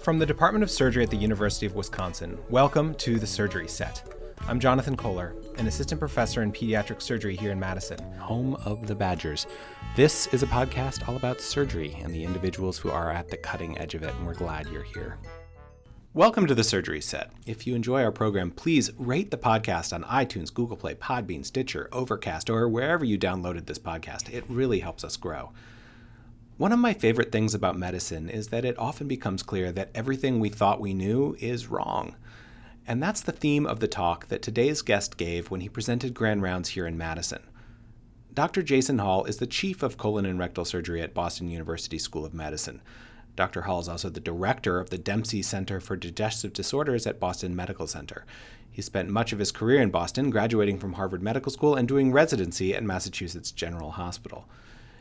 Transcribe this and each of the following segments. From the Department of Surgery at the University of Wisconsin, welcome to The Surgery Set. I'm Jonathan Kohler, an assistant professor in pediatric surgery here in Madison, home of the Badgers. This is a podcast all about surgery and the individuals who are at the cutting edge of it, and we're glad you're here. Welcome to The Surgery Set. If you enjoy our program, please rate the podcast on iTunes, Google Play, Podbean, Stitcher, Overcast, or wherever you downloaded this podcast. It really helps us grow. One of my favorite things about medicine is that it often becomes clear that everything we thought we knew is wrong. And that's the theme of the talk that today's guest gave when he presented Grand Rounds here in Madison. Dr. Jason Hall is the chief of colon and rectal surgery at Boston University School of Medicine. Dr. Hall is also the director of the Dempsey Center for Digestive Disorders at Boston Medical Center. He spent much of his career in Boston, graduating from Harvard Medical School and doing residency at Massachusetts General Hospital.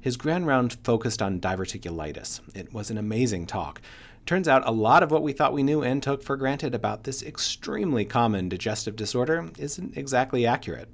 His Grand Round focused on diverticulitis. It was an amazing talk. Turns out a lot of what we thought we knew and took for granted about this extremely common digestive disorder isn't exactly accurate.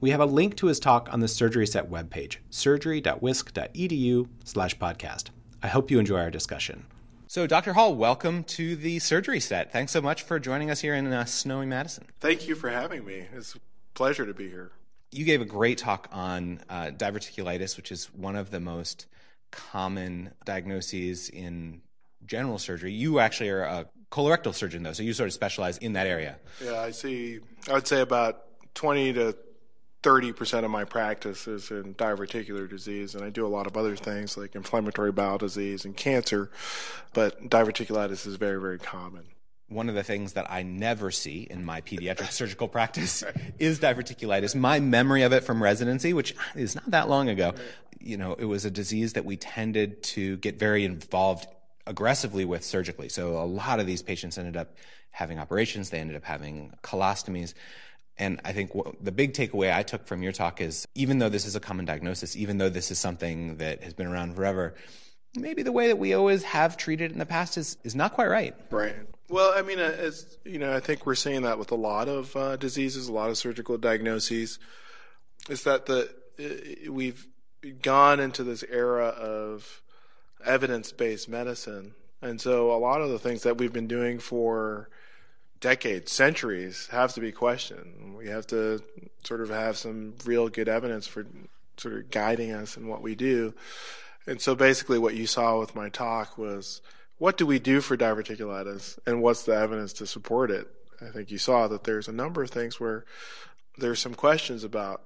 We have a link to his talk on the Surgery Set webpage, surgery.wisc.edu/podcast. I hope you enjoy our discussion. So, Dr. Hall, welcome to the Surgery Set. Thanks so much for joining us here in snowy Madison. Thank you for having me. It's a pleasure to be here. You gave a great talk on diverticulitis, which is one of the most common diagnoses in general surgery. You actually are a colorectal surgeon, though, so you sort of specialize in that area. Yeah, I would say about 20 to 30% of my practice is in diverticular disease, and I do a lot of other things like inflammatory bowel disease and cancer, but diverticulitis is very, very common. One of the things that I never see in my pediatric surgical practice is diverticulitis. My memory of it from residency, which is not that long ago, you know, it was a disease that we tended to get very involved aggressively with surgically. So a lot of these patients ended up having operations. They ended up having colostomies. And I think the big takeaway I took from your talk is, even though this is a common diagnosis, even though this is something that has been around forever, maybe the way that we always have treated in the past is not quite right. Right. Well, I mean, as you know, I think we're seeing that with a lot of diseases, a lot of surgical diagnoses, is that we've gone into this era of evidence-based medicine. And so a lot of the things that we've been doing for decades, centuries, have to be questioned. We have to sort of have some real good evidence for sort of guiding us in what we do. And so basically what you saw with my talk was, what do we do for diverticulitis and what's the evidence to support it? I think you saw that there's a number of things where there's some questions about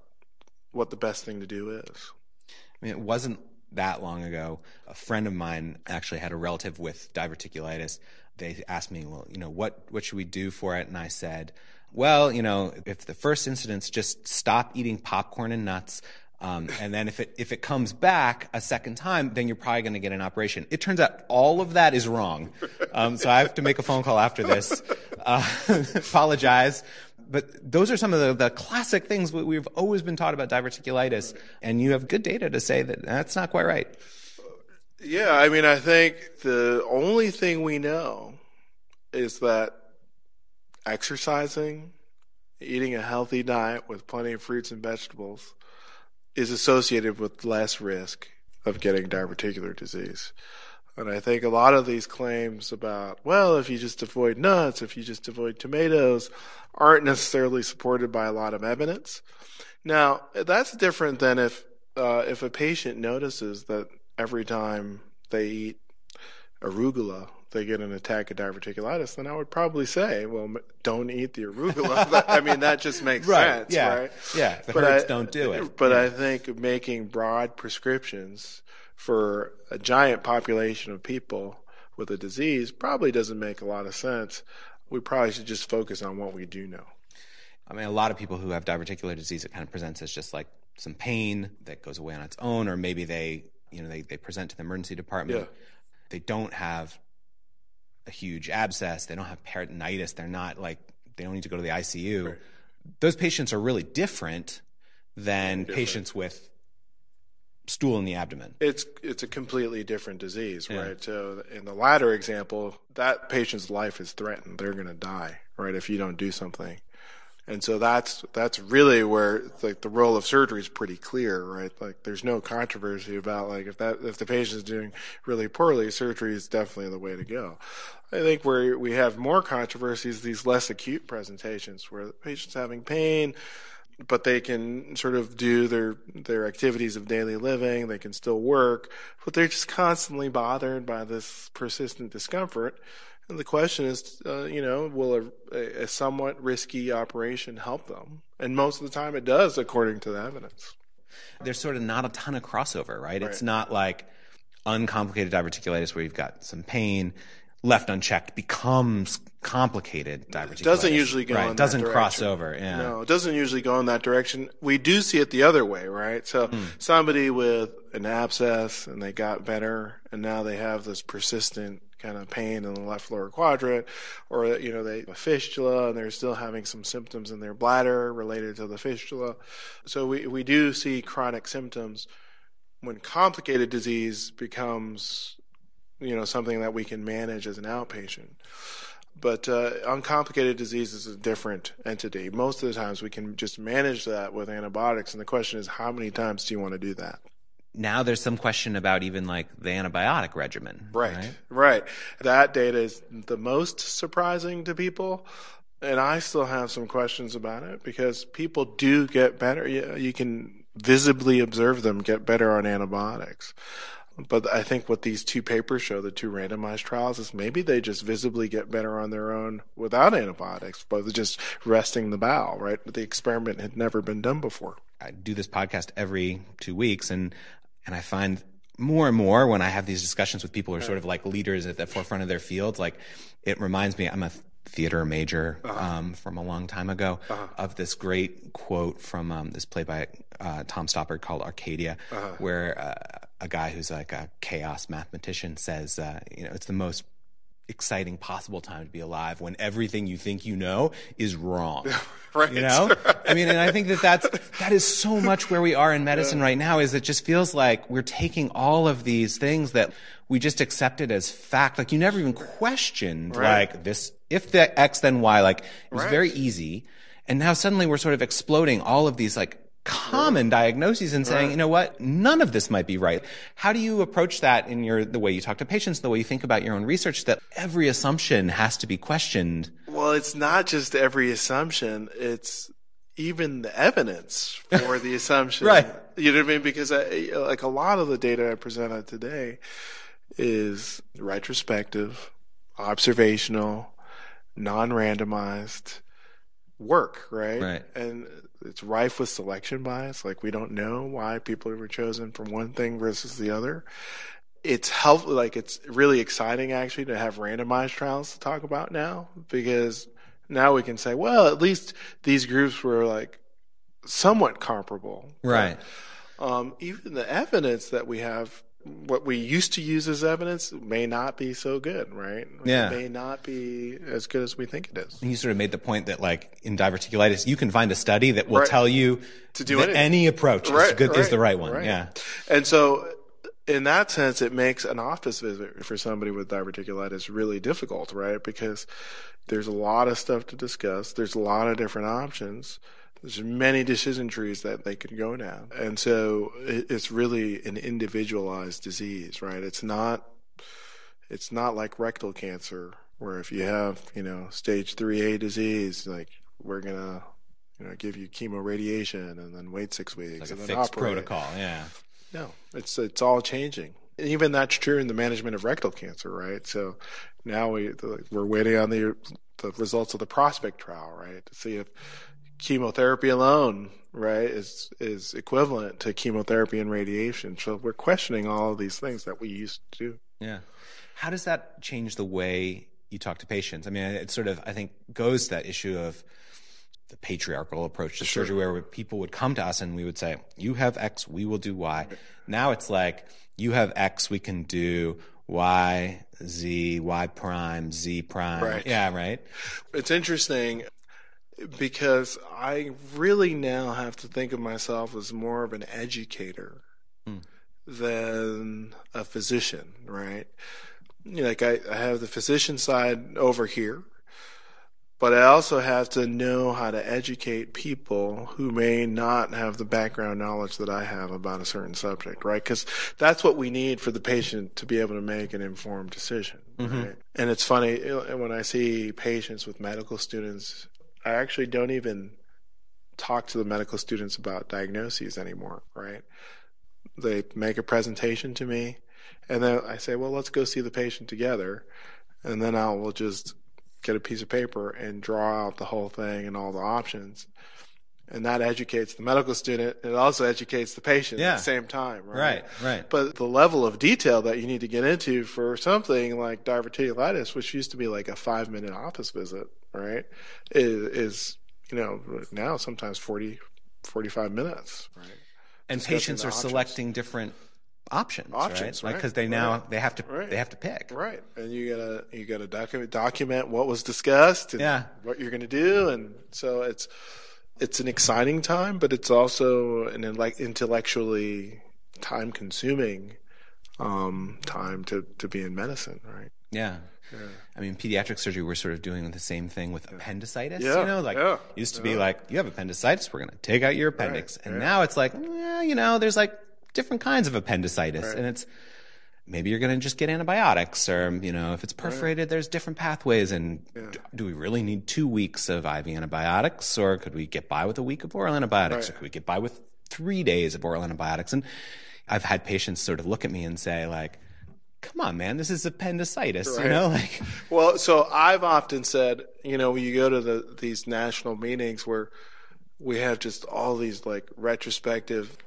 what the best thing to do is. I mean, it wasn't that long ago. A friend of mine actually had a relative with diverticulitis. They asked me, well, you know, what should we do for it? And I said, well, you know, if the first incident's just stop eating popcorn and nuts, and then if it comes back a second time, then you're probably going to get an operation. It turns out all of that is wrong. So I have to make a phone call after this. Apologize. But those are some of the classic things we've always been taught about diverticulitis. And you have good data to say that that's not quite right. Yeah, I mean, I think the only thing we know is that exercising, eating a healthy diet with plenty of fruits and vegetables is associated with less risk of getting diverticular disease. And I think a lot of these claims about, well, if you just avoid nuts, if you just avoid tomatoes, aren't necessarily supported by a lot of evidence. Now, that's different than if a patient notices that every time they eat arugula, they get an attack of diverticulitis, then I would probably say, well, don't eat the arugula. I mean, that just makes sense, yeah. Right? Yeah, the herds don't do it. But yeah. I think making broad prescriptions for a giant population of people with a disease probably doesn't make a lot of sense. We probably should just focus on what we do know. I mean, a lot of people who have diverticular disease, it kind of presents as just like some pain that goes away on its own, or maybe they present to the emergency department. Yeah. They don't have a huge abscess, they don't have peritonitis, they don't need to go to the ICU. Right. Those patients are really different than patients with stool in the abdomen. It's a completely different disease, yeah. Right? So in the latter example, that patient's life is threatened. They're going to die, right, if you don't do something. And so that's really where like the role of surgery is pretty clear, right? Like there's no controversy about like if the patient is doing really poorly, surgery is definitely the way to go. I think where we have more controversies, these less acute presentations where the patient's having pain, but they can sort of do their activities of daily living, they can still work, but they're just constantly bothered by this persistent discomfort. And the question is, will a somewhat risky operation help them? And most of the time it does, according to the evidence. There's sort of not a ton of crossover, right? It's not like uncomplicated diverticulitis where you've got some pain left unchecked becomes complicated diverticulitis. It doesn't usually go in that direction. It doesn't cross over. Yeah. No, it doesn't usually go in that direction. We do see it the other way, right? So somebody with an abscess and they got better and now they have this persistent kind of pain in the left lower quadrant, or they have a fistula and they're still having some symptoms in their bladder related to the fistula. So we do see chronic symptoms when complicated disease becomes something that we can manage as an outpatient. But uncomplicated disease is a different entity. Most of the times we can just manage that with antibiotics, and the question is how many times do you want to do that? Now there's some question about even like the antibiotic regimen. Right. That data is the most surprising to people. And I still have some questions about it because people do get better. You can visibly observe them get better on antibiotics. But I think what these two papers show, the two randomized trials, is maybe they just visibly get better on their own without antibiotics, but just resting the bowel, right? The experiment had never been done before. I do this podcast every 2 weeks, and I find more and more when I have these discussions with people who are sort of like leaders at the forefront of their fields, like it reminds me, I'm a theater major from a long time ago, of this great quote from this play by Tom Stoppard called Arcadia, where a guy who's like a chaos mathematician says, it's the most exciting possible time to be alive when everything you think you know is wrong. Right. Right. I mean, and I think that is so much where we are in medicine right now, is it just feels like we're taking all of these things that we just accepted as fact. Like you never even questioned like this, if the X then Y, like it was very easy. And now suddenly we're sort of exploding all of these like common diagnoses and saying, you know what, none of this might be right. How do you approach that in the way you talk to patients, the way you think about your own research, that every assumption has to be questioned? Well, it's not just every assumption. It's even the evidence for the assumption. You know what I mean? Because like a lot of the data I presented today is retrospective, observational, non-randomized work, right? And it's rife with selection bias. Like we don't know why people were chosen from one thing versus the other. It's helpful. Like it's really exciting actually to have randomized trials to talk about now, because now we can say, well, at least these groups were like somewhat comparable. Right. But, even the evidence that we have, what we used to use as evidence may not be so good, right? Yeah. It may not be as good as we think it is. And you sort of made the point that like in diverticulitis, you can find a study that will tell you to do that any approach is the right one. Right. Yeah. And so in that sense, it makes an office visit for somebody with diverticulitis really difficult, right? Because there's a lot of stuff to discuss. There's a lot of different options. There's many decision trees that they could go down. And so it's really an individualized disease, right? It's not like rectal cancer, where if you have, stage 3A disease, like we're going to, give you chemoradiation and then wait 6 weeks. Like and a then fixed operate. Protocol, yeah. No, it's all changing. Even that's true in the management of rectal cancer, right? So now we're waiting on the results of the PROSPECT trial, right? To see if chemotherapy alone, is equivalent to chemotherapy and radiation. So we're questioning all of these things that we used to do. Yeah. How does that change the way you talk to patients? I mean, it sort of, I think, goes to that issue of the patriarchal approach to surgery, where people would come to us and we would say, you have X, we will do Y. Right. Now it's like, you have X, we can do Y, Z, Y prime, Z prime. Right. Yeah, right? It's interesting, because I really now have to think of myself as more of an educator than a physician, right? Like I have the physician side over here, But I also have to know how to educate people who may not have the background knowledge that I have about a certain subject, right? Because that's what we need for the patient to be able to make an informed decision, mm-hmm. right? And it's funny, when I see patients with medical students, I actually don't even talk to the medical students about diagnoses anymore, right? They make a presentation to me, and then I say, well, let's go see the patient together, and then I will just get a piece of paper and draw out the whole thing and all the options. And that educates the medical student. It also educates the patient at the same time. Right? Right. But the level of detail that you need to get into for something like diverticulitis, which used to be like a 5-minute office visit, right, is you know, now sometimes 40, 45 minutes. Right. And patients are selecting different options, right? Because they now they have to pick, right? And you gotta document what was discussed, and what you're gonna do, and so it's an exciting time, but it's also an intellectually time consuming time to be in medicine, right? Yeah. Yeah. I mean, pediatric surgery, we're sort of doing the same thing with appendicitis, you know, like it used to be like, you have appendicitis, we're going to take out your appendix. Right. And now it's like, you know, there's like different kinds of appendicitis and it's maybe you're going to just get antibiotics or, you know, if it's perforated, there's different pathways. And do we really need 2 weeks of IV antibiotics, or could we get by with a week of oral antibiotics, or could we get by with 3 days of oral antibiotics? And I've had patients sort of look at me and say like, come on, man, this is appendicitis, you know? Like, well, so I've often said, you know, when you go to these national meetings where we have just all these, like, retrospective,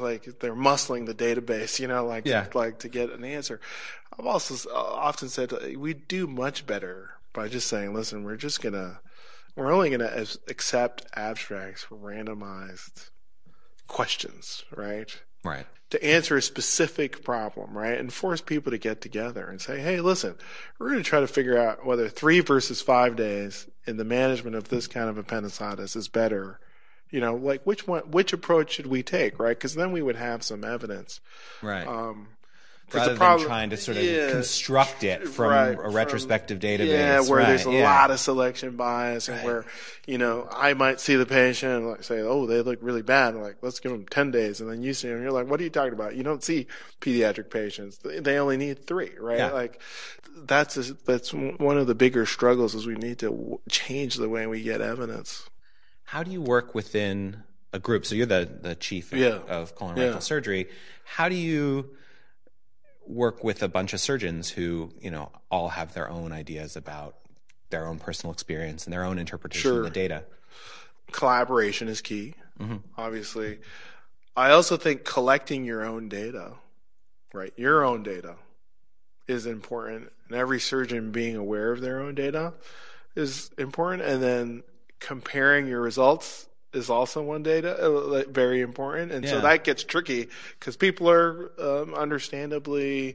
like, they're muscling the database, you know, like, to get an answer. I've also often said we do much better by just saying, listen, we're only going to accept abstracts for randomized questions, right? Right. To answer a specific problem, right? And force people to get together and say, hey, listen, we're going to try to figure out whether 3 versus 5 days in the management of this kind of appendicitis is better. You know, like which approach should we take, right? Because then we would have some evidence. Right. Rather than trying to sort of construct it from a retrospective database. Yeah, where there's a lot of selection bias and where, you know, I might see the patient and like say, oh, they look really bad. I'm like, let's give them 10 days. And then you see them and you're like, what are you talking about? You don't see pediatric patients. They only need 3, right? Yeah. Like that's one of the bigger struggles is we need to change the way we get evidence. How do you work within a group? So you're the chief of colorectal surgery. How do you work with a bunch of surgeons who, you know, all have their own ideas about their own personal experience and their own interpretation of the data? Collaboration is key, obviously. I also think collecting your own data, right? Your own data is important, and every surgeon being aware of their own data is important. And then comparing your results is also very important. And so that gets tricky because people are understandably,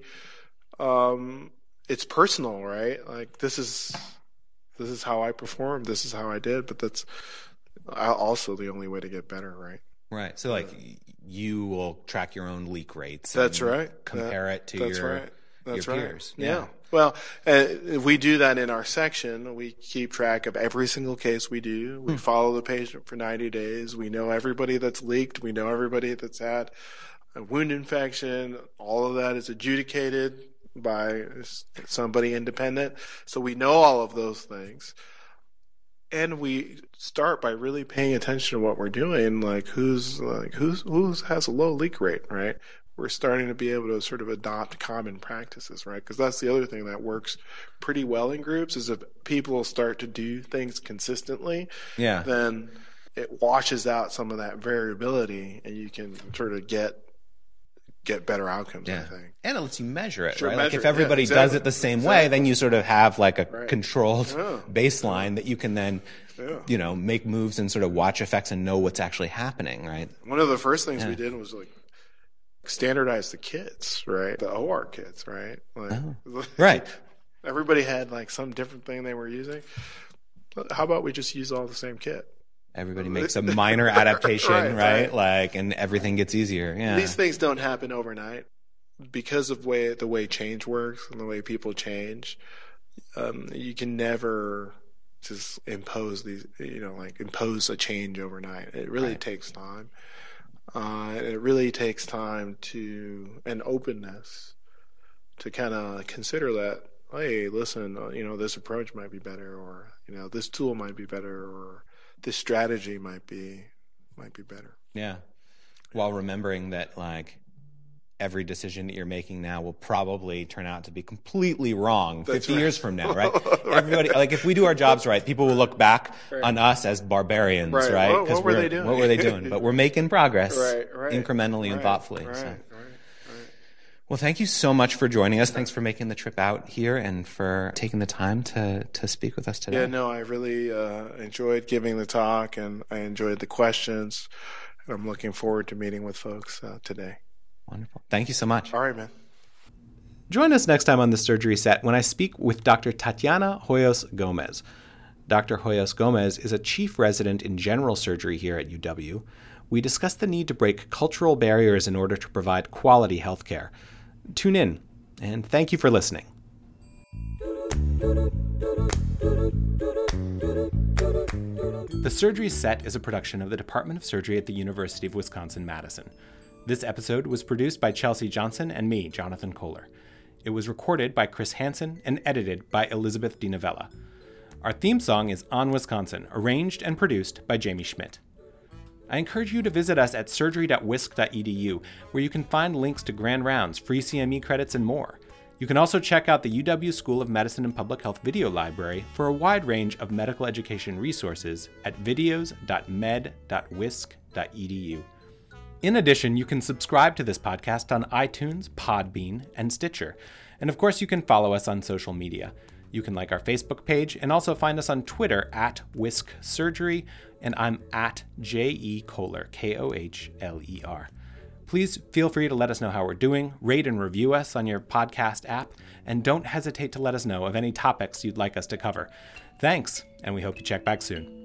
it's personal, right? Like this is how I performed. This is how I did. But that's also the only way to get better, right? Right. So like you will track your own leak rates. That's right. Compare it to your peers. Yeah. Well, we do that in our section. We keep track of every single case we do. We follow the patient for 90 days. We know everybody that's leaked. We know everybody that's had a wound infection. All of that is adjudicated by somebody independent. So we know all of those things. And we start by really paying attention to what we're doing, like who has a low leak rate, right? We're starting to be able to sort of adopt common practices, right? Because that's the other thing that works pretty well in groups is if people start to do things consistently, then it washes out some of that variability and you can sort of get better outcomes, I think. And it lets you measure it, right? Like if everybody does it the same way, then you sort of have like a controlled baseline that you can then, you know, make moves and sort of watch effects and know what's actually happening, right? One of the first things we did was like, standardize the kits, right? The OR kits, right? Like, right. Everybody had like some different thing they were using. How about we just use all the same kit? Everybody makes a minor adaptation, right? Like, and everything gets easier. Yeah. These things don't happen overnight because of the way change works and the way people change. You can never just impose these, you know, like impose a change overnight. It really takes time. It really takes time to an openness to kind of consider that, hey, listen, you know, this approach might be better, or, you know, this tool might be better, or this strategy might be better. Yeah. While remembering that, like, every decision that you're making now will probably turn out to be completely wrong 50 years from now, right? Everybody, like, if we do our jobs right, people will look back on us as barbarians, right? What were they doing? What were they doing? But we're making progress incrementally and thoughtfully. Well, thank you so much for joining us. Thanks for making the trip out here and for taking the time to speak with us today. Yeah, no, I really enjoyed giving the talk, and I enjoyed the questions. And I'm looking forward to meeting with folks today. Wonderful. Thank you so much. All right, man. Join us next time on The Surgery Set when I speak with Dr. Tatiana Hoyos-Gomez. Dr. Hoyos-Gomez is a chief resident in general surgery here at UW. We discuss the need to break cultural barriers in order to provide quality healthcare. Tune in, and thank you for listening. The Surgery Set is a production of the Department of Surgery at the University of Wisconsin-Madison. This episode was produced by Chelsea Johnson and me, Jonathan Kohler. It was recorded by Chris Hansen and edited by Elizabeth DiNovella. Our theme song is On Wisconsin, arranged and produced by Jamie Schmidt. I encourage you to visit us at surgery.wisc.edu, where you can find links to Grand Rounds, free CME credits, and more. You can also check out the UW School of Medicine and Public Health Video Library for a wide range of medical education resources at videos.med.wisc.edu. In addition, you can subscribe to this podcast on iTunes, Podbean, and Stitcher. And of course, you can follow us on social media. You can like our Facebook page and also find us on Twitter at WiskSurgery, and I'm at J.E. Kohler, Kohler. Please feel free to let us know how we're doing, rate and review us on your podcast app, and don't hesitate to let us know of any topics you'd like us to cover. Thanks, and we hope you check back soon.